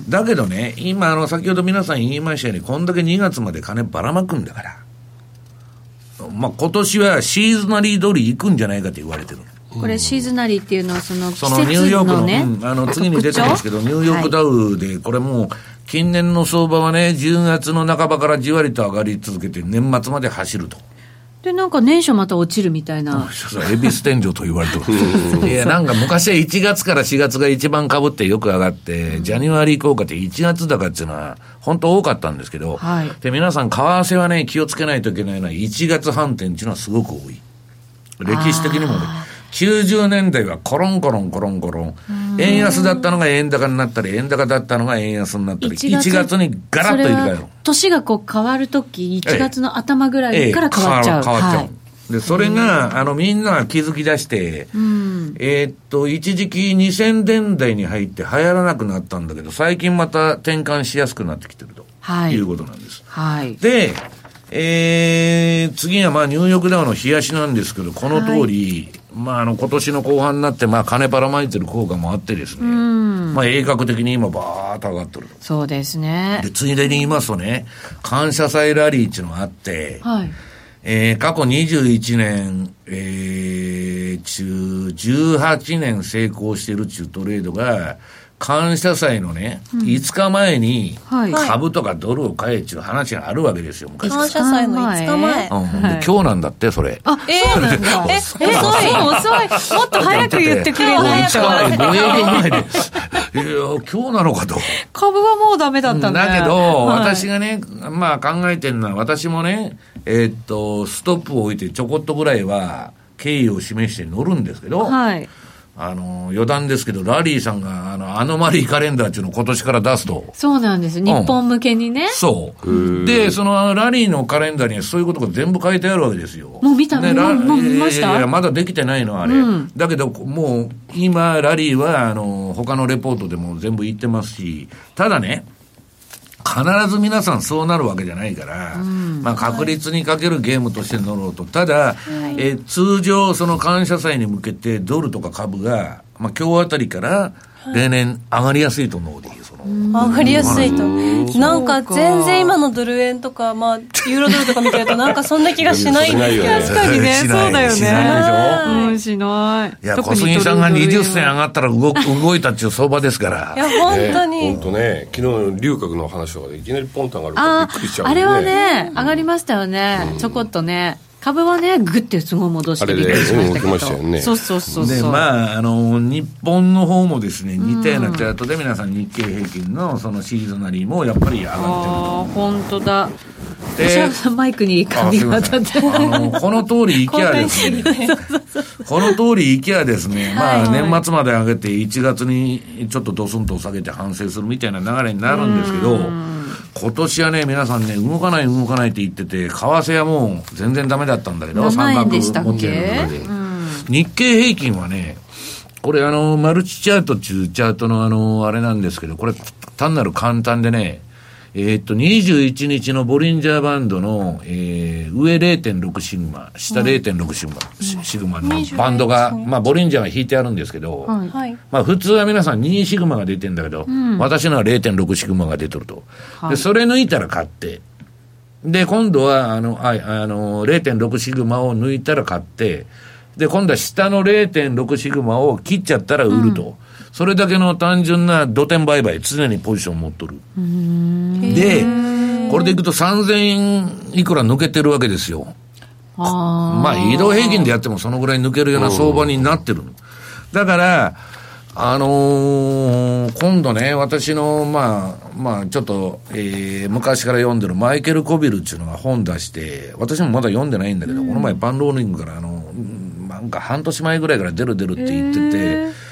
だけどね、今先ほど皆さん言いましたように、こんだけ2月まで金ばらまくんだから、今年はシーズナリー通り行くんじゃないかと言われてる。これシーズナリーっていうのはその季節のね、ニューヨークの、次に出てますけど、ニューヨークダウで、これもう近年の相場はね10月の半ばからじわりと上がり続けて年末まで走ると。で年初また落ちるみたいな、恵比寿天井と言われてるいや昔は1月から4月が一番被ってよく上がって、ジャニュアリー効果って1月高っていうのは本当多かったんですけど、はい、で皆さん為替はね気をつけないといけないのは1月反転っていうのはすごく多い。歴史的にもね90年代はコロンコロン、円安だったのが円高になったり、円高だったのが円安になったり、1月にガラッと入れ替える。年が変わるとき、1月の頭ぐらいから変わっちゃう。はい、でそれがみんなが気づき出して、一時期2000年代に入って流行らなくなったんだけど、最近また転換しやすくなってきてると、いうことなんです。で次はニューヨークダウの冷やしなんですけど、この通り、今年の後半になって金ばらまいてる効果もあってですね、鋭角的に今バーッと上がってる。そうですね。でついでに言いますとね、感謝祭ラリーっていうのがあって、過去21年、18年成功してるっていうトレードが、感謝祭のね、5日前に株とかドルを買えっていう話があるわけですよ、昔から。感謝祭の5日前、で今日なんだって、それそうなんだ遅いもっと早く言ってくれないと。5営業前で今日なのかと。株はもうダメだったんだけど、私がね考えてるのは、私もねストップを置いてちょこっとぐらいは敬意を示して乗るんですけど、余談ですけど、ラリーさんがアノマリーカレンダーっていうのを今年から出すと。そうなんです、日本向けにね、そうで、そのラリーのカレンダーにはそういうことが全部書いてあるわけですよ。もう見た、ね、もう見ました。いやまだできてないのあれ、だけどもう今ラリーは他のレポートでも全部言ってますし、ただね必ず皆さんそうなるわけじゃないから、確率にかけるゲームとして乗ろうと。ただ、通常その感謝祭に向けてドルとか株が今日あたりから例年上がりやすいとノーディーその上がりやすいとなんか全然今のドル円とか、まあ、ユーロドルとか見てるとなんかそんな気がしないんですけど確かにねそうだよねしないでしょ、うん、しないいや小杉さんが20銭上がったら 動いたっていう相場ですからいや本当に本当ね昨日の龍角の話とかでいきなりポンと上がるからびっくりしちゃう、ね、あれはね、うん、上がりましたよね、うん、ちょこっとね株はねグッてすごい戻してびっくりしましたけど、動きましたよね。そうそうそうそう。でまあ日本の方もですね似たようなチャートで皆さん日経平均のそのシーズナリーもやっぱり上がってる。ああ本当だ。マイクに髪が当たってこの通り行きゃですねこの通り行きゃですね、まあ、年末まで上げて1月にちょっとドスンと下げて反省するみたいな流れになるんですけど今年はね皆さんね動かない動かないって言ってて為替はもう全然ダメだったんだけど3角持ってるので、うん、日経平均はねこれマルチチャートっていうチャートのあれなんですけどこれ単なる簡単でね21日のボリンジャーバンドの、上 0.6 シグマ、下 0.6 シグマのバンドが、まあボリンジャーが引いてあるんですけど、はい、まあ普通は皆さん2シグマが出てんだけど、うん、私のは 0.6 シグマが出てると。で、それ抜いたら買って、で、今度は0.6 シグマを抜いたら買って、で、今度は下の 0.6 シグマを切っちゃったら売ると。うんそれだけの単純な土点売買常にポジション持っとるでこれでいくと3000円いくら抜けてるわけですよあまあ移動平均でやってもそのぐらい抜けるような相場になってるだから今度ね私のまあちょっと、昔から読んでるマイケル・コビルっていうのが本出して私もまだ読んでないんだけどこの前パンローリングからなんか半年前ぐらいから出るって言ってて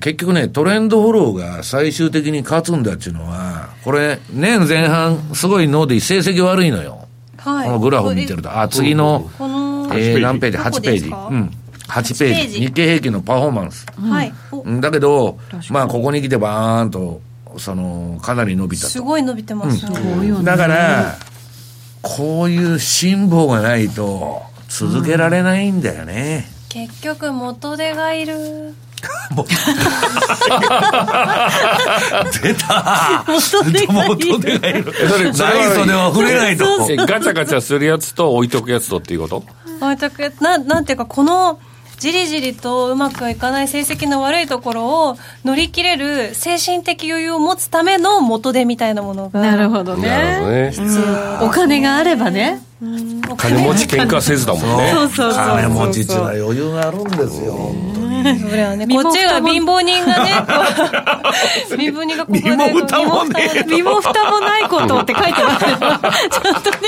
結局ねトレンドフォローが最終的に勝つんだっていうのはこれ年前半すごいノーディ成績悪いのよ、はい、このグラフ見てるとあ次の、何ページ8ページ、うん、8ページ日経平均のパフォーマンス、はいうん、だけどまあここに来てバーンとかなり伸びたとすごい伸びてますね、うん、だからこういう辛抱がないと続けられないんだよね、うん、結局元手がいる出た元手がいるないとでは触れないとそうそうそうガチャガチャするやつと置いとくやつとっていうこと置いとくなんていうかこのじりじりとうまくいかない成績の悪いところを乗り切れる精神的余裕を持つための元手みたいなものがなるほどねお金があればね金持ち喧嘩せずだもんね金持ちってのは余裕があるんですよ本当にそれはね、こっちが貧乏人がね貧乏人がここで身も蓋もないことって書いてますけどちゃんとね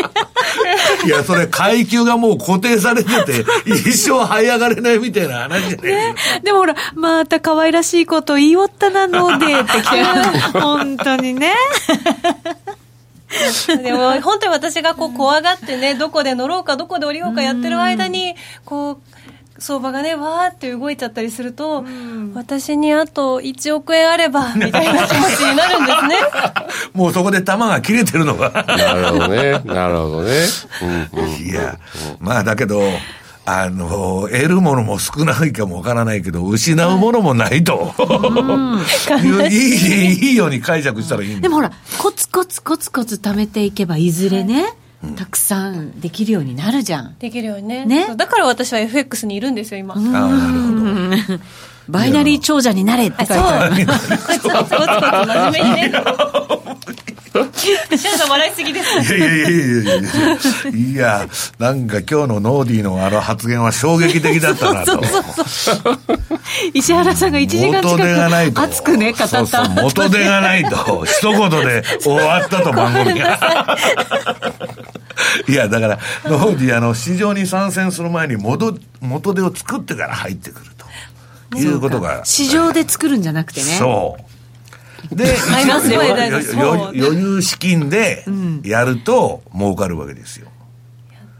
いやそれ階級がもう固定されてて一生這い上がれないみたいな話じゃないでもほらまた可愛らしいこと言いおったなのでってきて本当にねでも本当に私がこう怖がってねどこで乗ろうかどこで降りようかやってる間にこう相場がねわーって動いちゃったりすると、うん、私にあと1億円あればみたいな気持ちになるんですねもうそこで玉が切れてるのがなるほどねなるほどね、うんうん、いやまあだけど得るものも少ないかもわからないけど失うものもないと、はい、いいように解釈したらいいんだでもほらコツコツコツコツ貯めていけばいずれね、はいうん、たくさんできるようになるじゃんできるように ねそうだから私は FX にいるんですよ今ああなるほどバイナリー長者になれって書いてあるそうコツコツ真面目にねシャンさん笑いすぎですいやなんか今日のノーディーのあの発言は衝撃的だったなとそう石原さんが1時間近く熱くね語ったそうそう元手がないと一言で終わったと番組がいやだからノーディー市場に参戦する前に元手を作ってから入ってくるということが市場で作るんじゃなくてねそうで余裕資金でやると儲かるわけですよ、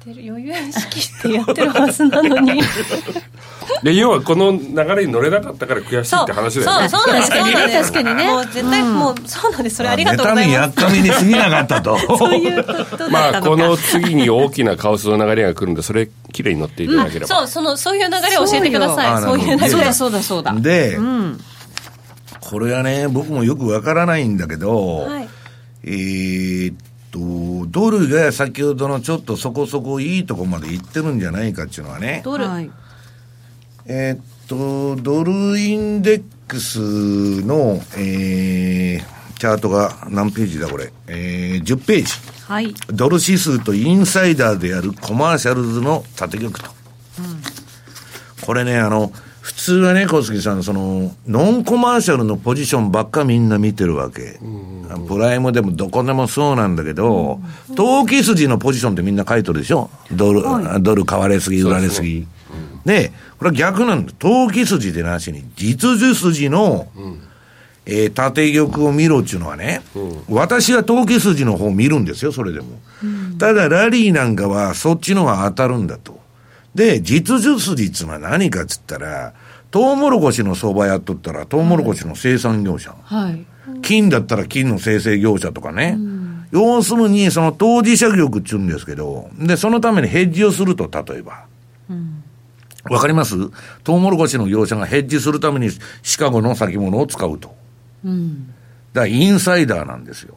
うん、やってる余裕資金ってやってるはずなのにで要はこの流れに乗れなかったから悔しいって話だよねそうなんです確かにねもう絶対もうそうなんですそれありがとうございます妬みやっかみに過ぎなかったとそういうことだったのかまあこの次に大きなカオスの流れが来るんでそれきれいに乗っていただければ、うん、そういう流れを教えてくださいそういう流れそうだそうだそうだで、うんこれはね、僕もよくわからないんだけど、はい、ドルが先ほどのちょっとそこそこいいとこまで行ってるんじゃないかっていうのはね、ドル、はい、ドルインデックスの、チャートが何ページだこれ、10ページ、はい、ドル指数とインサイダーであるコマーシャルズの縦玉と、うん、これね、普通はね、小杉さん、そのノンコマーシャルのポジションばっかみんな見てるわけ、うんうんうん、プライムでもどこでもそうなんだけど、うんうん、投機筋のポジションってみんな書いてるでしょ、ドル買われすぎ売られすぎ、うん、でこれは逆なんだ、投機筋でなしに実需筋の、うん、縦玉を見ろっていうのはね、うん、私は投機筋の方を見るんですよ、それでも、うん、ただラリーなんかはそっちの方が当たるんだと。で、実需筋っていうのは何かっつったら、トウモロコシの相場やっとったらトウモロコシの生産業者、はい、金だったら金の生成業者とかね、うん、要するにその当事者玉っていうんですけど、でそのためにヘッジをすると、例えば、うん、わかります？トウモロコシの業者がヘッジするためにシカゴの先物を使うと、うん、だからインサイダーなんですよ。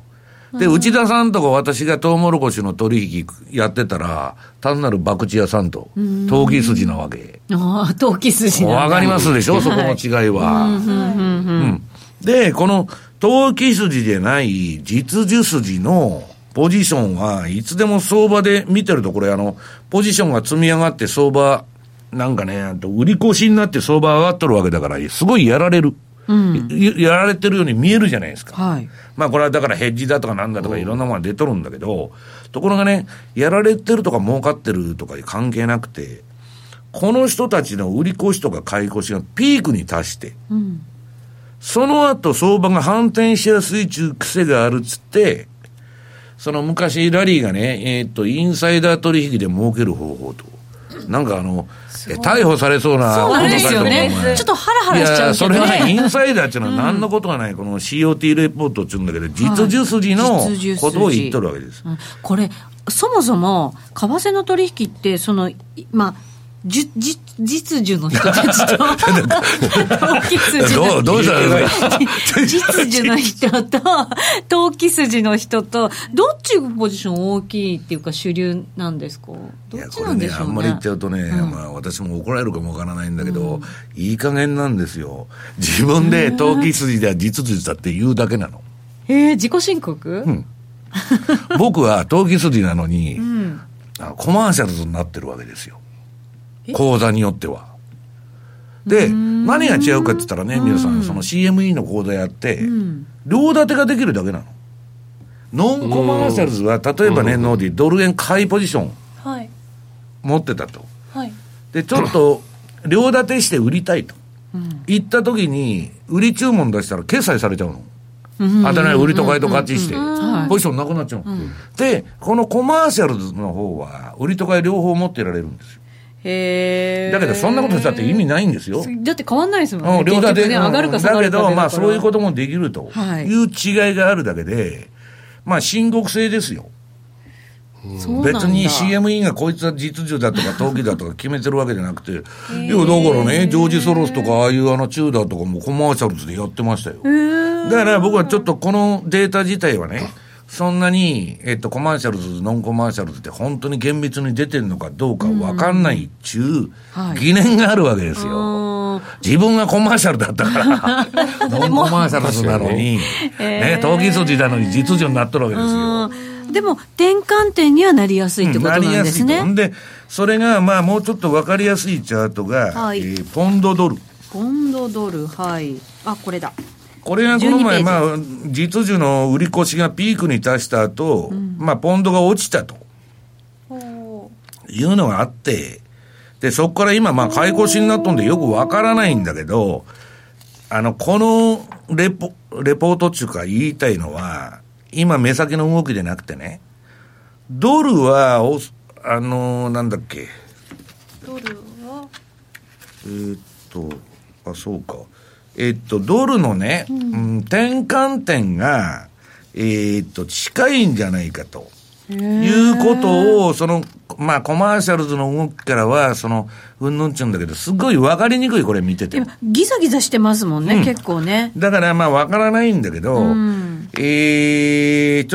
で、内田さんとか私がトウモロコシの取引やってたら、単なる博打屋さんと、投機筋なわけ。ああ、投機筋なわけ。わかりますでしょ、そこの違いは。はい、うん、で、この投機筋でない実需筋のポジションはいつでも相場で見てると、これポジションが積み上がって相場、なんかね、売り越しになって相場上がっとるわけだから、すごいやられる。うん、やられてるように見えるじゃないですか、はい、まあ、これはだからヘッジだとかなんだとかいろんなものが出とるんだけど、ところがね、やられてるとか儲かってるとか関係なくて、この人たちの売り越しとか買い越しがピークに達して、うん、その後相場が反転しやすいちゅう癖があるっつって、その昔ラリーがね、インサイダー取引で儲ける方法と、なんか逮捕されそうなことだと思うね。ちょっとハラハラしちゃうけどね。いや、それはね、インサイダーっていうのは何のことがない、うん、この COT レポートっていうんだけど、実需筋のことを言っとるわけです。うん、これ、そもそも、為替の取引って、その、まあ、実需の人たちと投機筋の人実需の人と投機筋の人と、どっちがポジション大きいっていうか主流なんですか？どっちなんでしょうね。あんまり言っちゃうとね、うん、まあ、私も怒られるかもわからないんだけど、うん、いい加減なんですよ。自分で投機筋だ実需だって言うだけなの。自己申告？うん、僕は投機筋なのに、うん、コマーシャルズになってるわけですよ、口座によっては。で、何が違うかって言ったらね、皆さん、その CME の口座やって、うん、両立てができるだけなの。ノンコマーシャルズは、例えばね、ノーディドル円買いポジション、はい、持ってたと、はい、でちょっと両立てして売りたいと、うん、言った時に売り注文出したら決済されちゃうの、うん、当たらない売りと買いと勝ちして、うん、ポジションなくなっちゃう、うん、でこのコマーシャルズの方は売りと買い両方持ってられるんですよ。だけどそんなことしたって意味ないんですよ。だって変わんないですもんね。うん、両立て、ね、上がるか下がるかだけど、まあそういうこともできるという違いがあるだけで、はい、まあ深刻性ですよ。うん、別に CME がこいつは実需だとか投機だとか決めてるわけじゃなくて、いやだからね、ジョージ・ソロスとかああいうチューダーとかもコマーシャルズでやってましたよ。だから僕はちょっとこのデータ自体はね、そんなに、コマーシャルズ、ノンコマーシャルズって本当に厳密に出てるのかどうか分かんないっちゅう疑念があるわけですよ。はい、自分がコマーシャルだったから、ノンコマーシャルズなのに、ね、投機筋なのに実需になっとるわけですよ。でも、転換点にはなりやすいってことなんですね。うん、なりやすいと。で、それが、まあ、もうちょっと分かりやすいチャートが、はい、ポンドドル。ポンドドル、はい。あ、これだ。これがこの前、まあ、実需の売り越しがピークに達した後、うん、まあ、ポンドが落ちたというのがあって、で、そこから今、まあ、買い越しになっとんでよくわからないんだけど、このレポートっていうか言いたいのは、今、目先の動きでなくてね、ドルは、なんだっけ。ドルはあ、そうか。ドルのね、うん、転換点が、近いんじゃないかということを、その、まあコマーシャルズの動きからはそのうんぬんちゅうんだけど、すごい分かりにくい、これ見ててギザギザしてますもんね、うん、結構ね。だからまあ分からないんだけど、うん、ち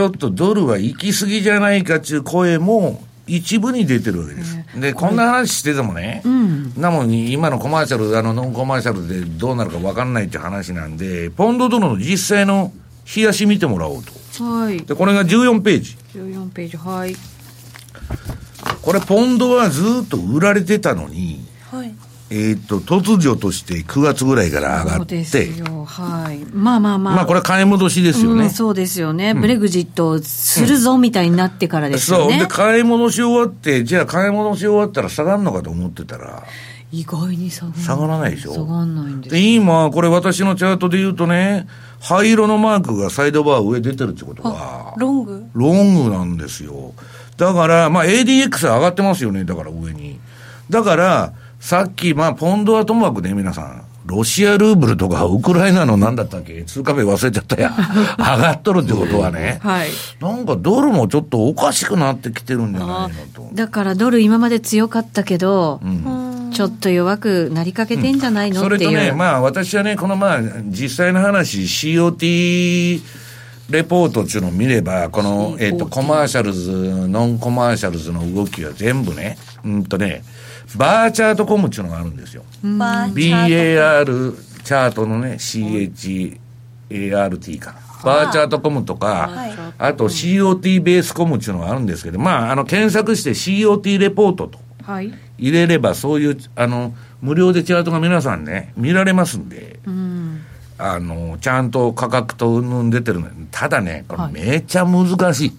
ょっとドルは行き過ぎじゃないかっていう声も一部に出てるわけです。で、こんな話しててもね、うん、なのに今のコマーシャル、ノンコマーシャルでどうなるか分かんないって話なんで、ポンドドルの実際の冷やし見てもらおうと。はい。で、これが14ページ。14ページ、はい。これ、ポンドはずっと売られてたのに、はい。突如として9月ぐらいから上がって。そうですよ、はい。まあまあまあ。まあこれは買い戻しですよね。うん、そうですよね。ブレグジットするぞみたいになってからですよね。そう。で、買い戻し終わって、じゃあ買い戻し終わったら下がるのかと思ってたら、意外に下がらないでしょ。下がらないんです。で、今、これ私のチャートで言うとね、灰色のマークがサイドバー上出てるってことは、ロングなんですよ。だから、まあ ADX は上がってますよね。だから上に。だから、さっき、まあ、ポンドはともかくね、皆さん、ロシアルーブルとかウクライナのなんだったっけ、通貨名忘れちゃったや、上がっとるってことはね、はい、なんかドルもちょっとおかしくなってきてるんじゃないのと。だからドル今まで強かったけど、うん、ちょっと弱くなりかけてんじゃないの、うん、っていう。それとね、まあ私はね、このまあ、実際の話、COT、レポートっていうのを見れば、この、コマーシャルズ、ノンコマーシャルズの動きは全部ね、バーチャートコムっていうのがあるんですよ。BAR チャートのね、CHART から。バーチャートコムとか、あと COT ベースコムっていうのがあるんですけど、まあ、検索して COT レポートと入れれば、そういう、無料でチャートが皆さんね、見られますんで、ちゃんと価格とうんぬん出てるの。ただね、これめちゃ難しい。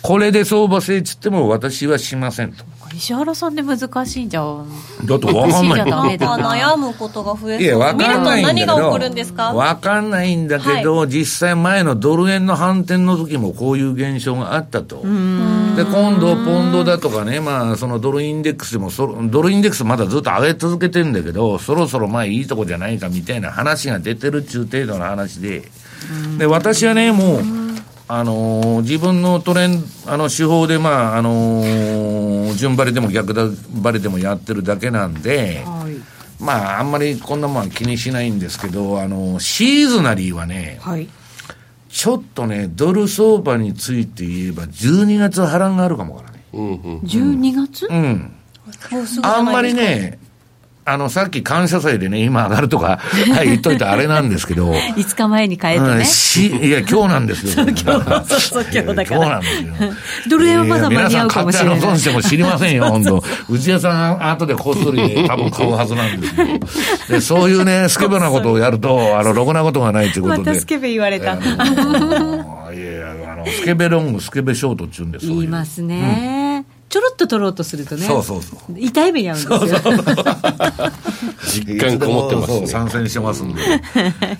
これで相場制っつっても私はしませんと。石原さんで難しいじゃん。だって分かんない。悩むことが増えそう。いや、分かんないんだけど。見ると何が起こるんですか？分かんないんだけど、はい、実際前のドル円の反転の時もこういう現象があったと。で、今度ポンドだとかね、まあそのドルインデックスでもドルインデックスまだずっと上げ続けてるんだけど、そろそろまあいいとこじゃないかみたいな話が出てるっちゅう程度の話で。で、私はね、もう、自分のトレンド、手法で、まあ、順張りでも逆張りでもやってるだけなんで、はい、まあ、あんまりこんなもんは気にしないんですけど、シーズナリーはね、はい、ちょっとね、ドル相場について言えば、12月は波乱があるかもからね。うんうん、12月？うん。あんまりね、さっき感謝祭でね、今上がるとか、はい、言っといたあれなんですけど。5日前に変えてね。いや、今日なんですよ。今日だから。今日なんですよ。ドル円はまだ間に合うかもしれない。皆さん、買って損しても知りませんよ、本当。内田さん、後でこっそりね、多分買うはずなんですけど。で、そういうね、スケベなことをやると、ろくなことがないということで。またスケベ言われた。いや、スケベロング、スケベショートって言うんですよ。言いますね。うん、ちょろっと取ろうとするとね、そうそうそう、痛い目に遭うんですよ。そうそうそう実感こもってますね。そう、参戦してますんで。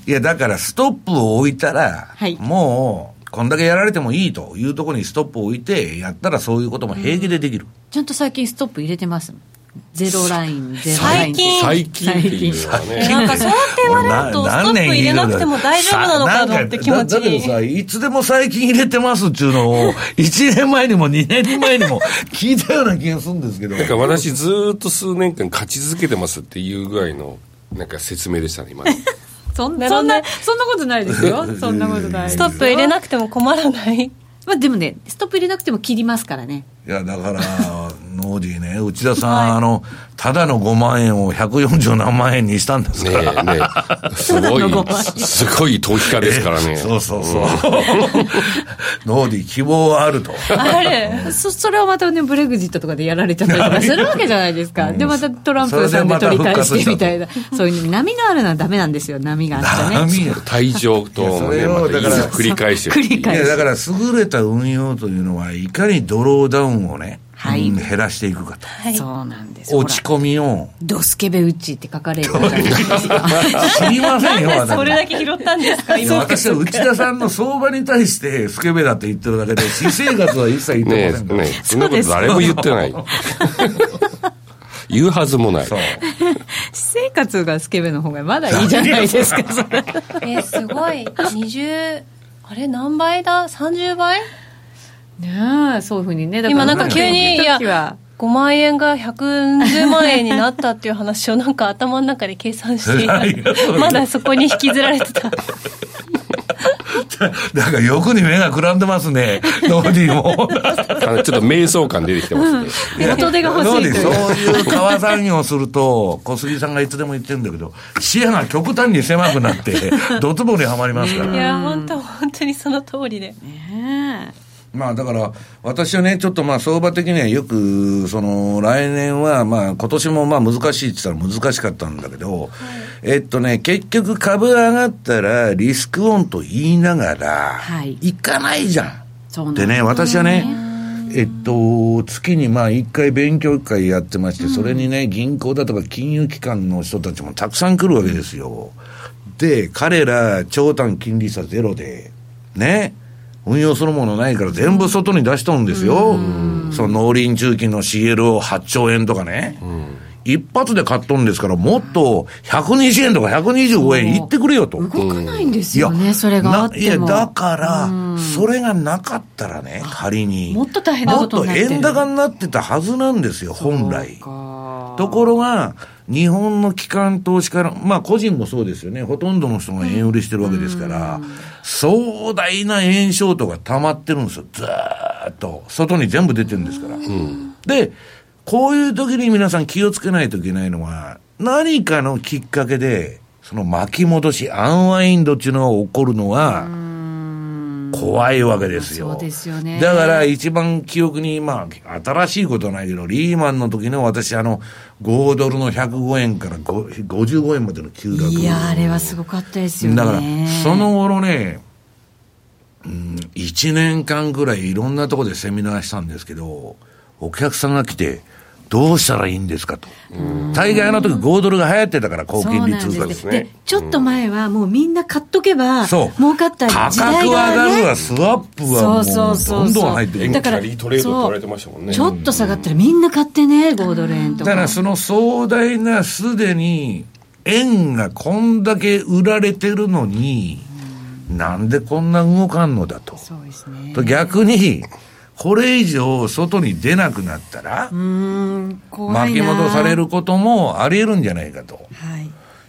いや、だからストップを置いたら、はい、もうこんだけやられてもいいというところにストップを置いてやったら、そういうことも平気でできる。ちゃんと最近ストップ入れてますもん。ゼロライン。最近。なんか想定はなると、ストップ入れなくても大丈夫なのかなって気持ちいい。だけどさ、いつでも最近入れてますっていうのを、1年前にも2年前にも聞いたような気がするんですけど。だから私ずっと数年間勝ち続けてますっていうぐらいの、なんか説明でしたね、今。そんなことないですよ。そんなことない。ストップ入れなくても困らない。まあでもね、ストップ入れなくても切りますからね。いや、だから、ノーディーね、内田さん、はい、ただの5万円を140何万円にしたんですから。ねえねえ。すごい投機家ですからね。そうそうそう。ノーディー、希望はあると。あれ、それをまたね、ブレグジットとかでやられちゃったりとかするわけじゃないですか。で、またトランプさんで取り返してみたいな。そういう波があるのはダメなんですよ、波があってね。波が。退場と、ね、また繰り返してる。いや、だから、優れた運用というのは、いかにドローダウンをね、はい、うん、減らしていくかと、はい、そうなんです。落ち込みをドスケベウッチって書かれるじゃないですか。知りませんよ。なんでそれだけ拾ったんですか。今私は内田さんの相場に対してスケベだって言ってるだけで、私生活は一切言ってませんから。ねえ、そんなこと誰も言ってない。言うはずもない。私生活がスケベの方がまだいいじゃないですか。すごい20あれ何倍だ30倍ね、そういうふうにね、だから今なんか急にいや5万円が110万円になったっていう話をなんか頭の中で計算してまだそこに引きずられてたなんか欲に目がくらんでますねノーディもちょっと迷走感出てきてますね、うん、元手が欲しいというそういう川産業をすると小杉さんがいつでも言ってるんだけど視野が極端に狭くなってドツボにはまりますからいや本当にその通りでねえまあだから私はねちょっとまあ相場的にはよくその来年はまあ今年もまあ難しいって言ったら難しかったんだけど、はい、結局株上がったらリスクオンと言いながら行かないじゃん、はい、でね私はね月にまあ1回勉強会やってましてそれにね銀行だとか金融機関の人たちもたくさん来るわけですよ。で彼ら長短金利差ゼロでね運用するものないから全部外に出しとるんですよ。その農林中金の CLO8 兆円とかね、一発で買っとるんですからもっと120円とか125円いってくれよと。動かないんですよね、それがあっても。いやだからそれがなかったらね、仮にもっと大変なことになってる、もっと円高になってたはずなんですよ本来。ところが日本の機関投資家のまあ個人もそうですよね、ほとんどの人が円売りしてるわけですから、壮大な円ショートが溜まってるんですよ。ずーっと外に全部出てるんですから、でこういう時に皆さん気をつけないといけないのは、何かのきっかけでその巻き戻しアンワインドっていうのが起こるのは怖いわけですよ。そうですよね。だから一番記憶に、まあ新しいことはないけど、リーマンの時の私5ドルの105円から55円までの急落。いやあれはすごかったですよね。だからその頃ね、1年間ぐらいいろんなところでセミナーしたんですけど、お客さんが来てどうしたらいいんですかと。大概あの時5ドルが流行ってたから高金利通貨ですね。でちょっと前はもうみんな買っとけば儲かった時代が、ね、価格上がるわ、スワップはもうどんどん入ってくる。だからトレード取られてましたもんね。ちょっと下がったらみんな買ってね、5ドル円とか。だからその壮大な、すでに円がこんだけ売られてるのになんでこんな動かんのだと。そうですね。と逆にこれ以上外に出なくなったら巻き戻されることもあり得るんじゃないかと、は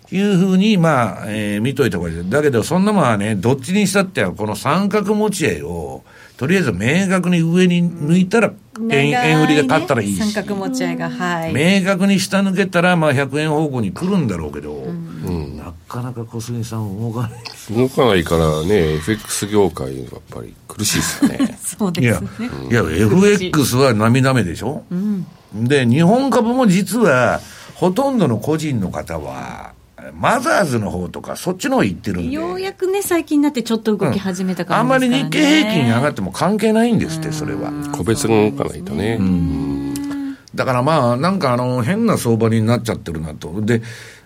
い、いうふうにまあ、見といた方がいい。だけどそんなまあね、どっちにしたってこの三角持ち合いをとりあえず明確に上に抜いたら円売りで買ったらいいし、ね、三角持ち合いが、はい、明確に下抜けたらまあ100円方向に来るんだろうけど、なかなか小杉さん動かないですね。動かないからね、 FX 業界やっぱり苦しいですよねそうですね。いや FX は涙目でしょ、で日本株も実はほとんどの個人の方はマザーズの方とかそっちの方行ってるんで、ようやくね最近になってちょっと動き始めたから、ね、あんまり日経平均上がっても関係ないんですって。それは個別が動かないとね、だからまあなんか変な相場になっちゃってるなと。で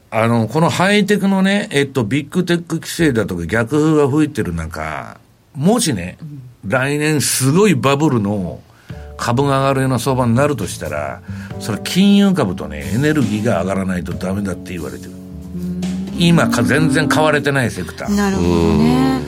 このハイテクのね、ビッグテック規制だとか逆風が吹いてる中、もしね、来年すごいバブルの株が上がるような相場になるとしたら、それ金融株とね、エネルギーが上がらないとダメだって言われてる。今か全然買われてないセクター。なるほどね。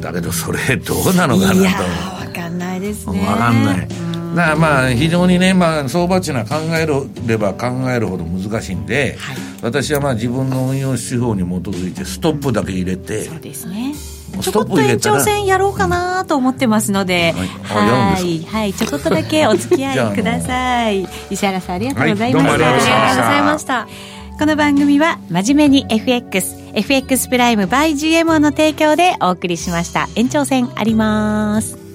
だけどそれどうなのかなと。いやー、わかんないですね。わかんない。だからまあ非常にね、まあ、相場っていうのは考えれば考えるほど難しいんで、はい、私はまあ自分の運用手法に基づいてストップだけ入れて、そうですね、ちょこっと延長戦やろうかなと思ってますので、はい、ちょこっとだけお付き合いください石原さんありがとうございました、はい、どうもありがとうございました。この番組は真面目に FX プライム by GMO の提供でお送りしました。延長戦あります。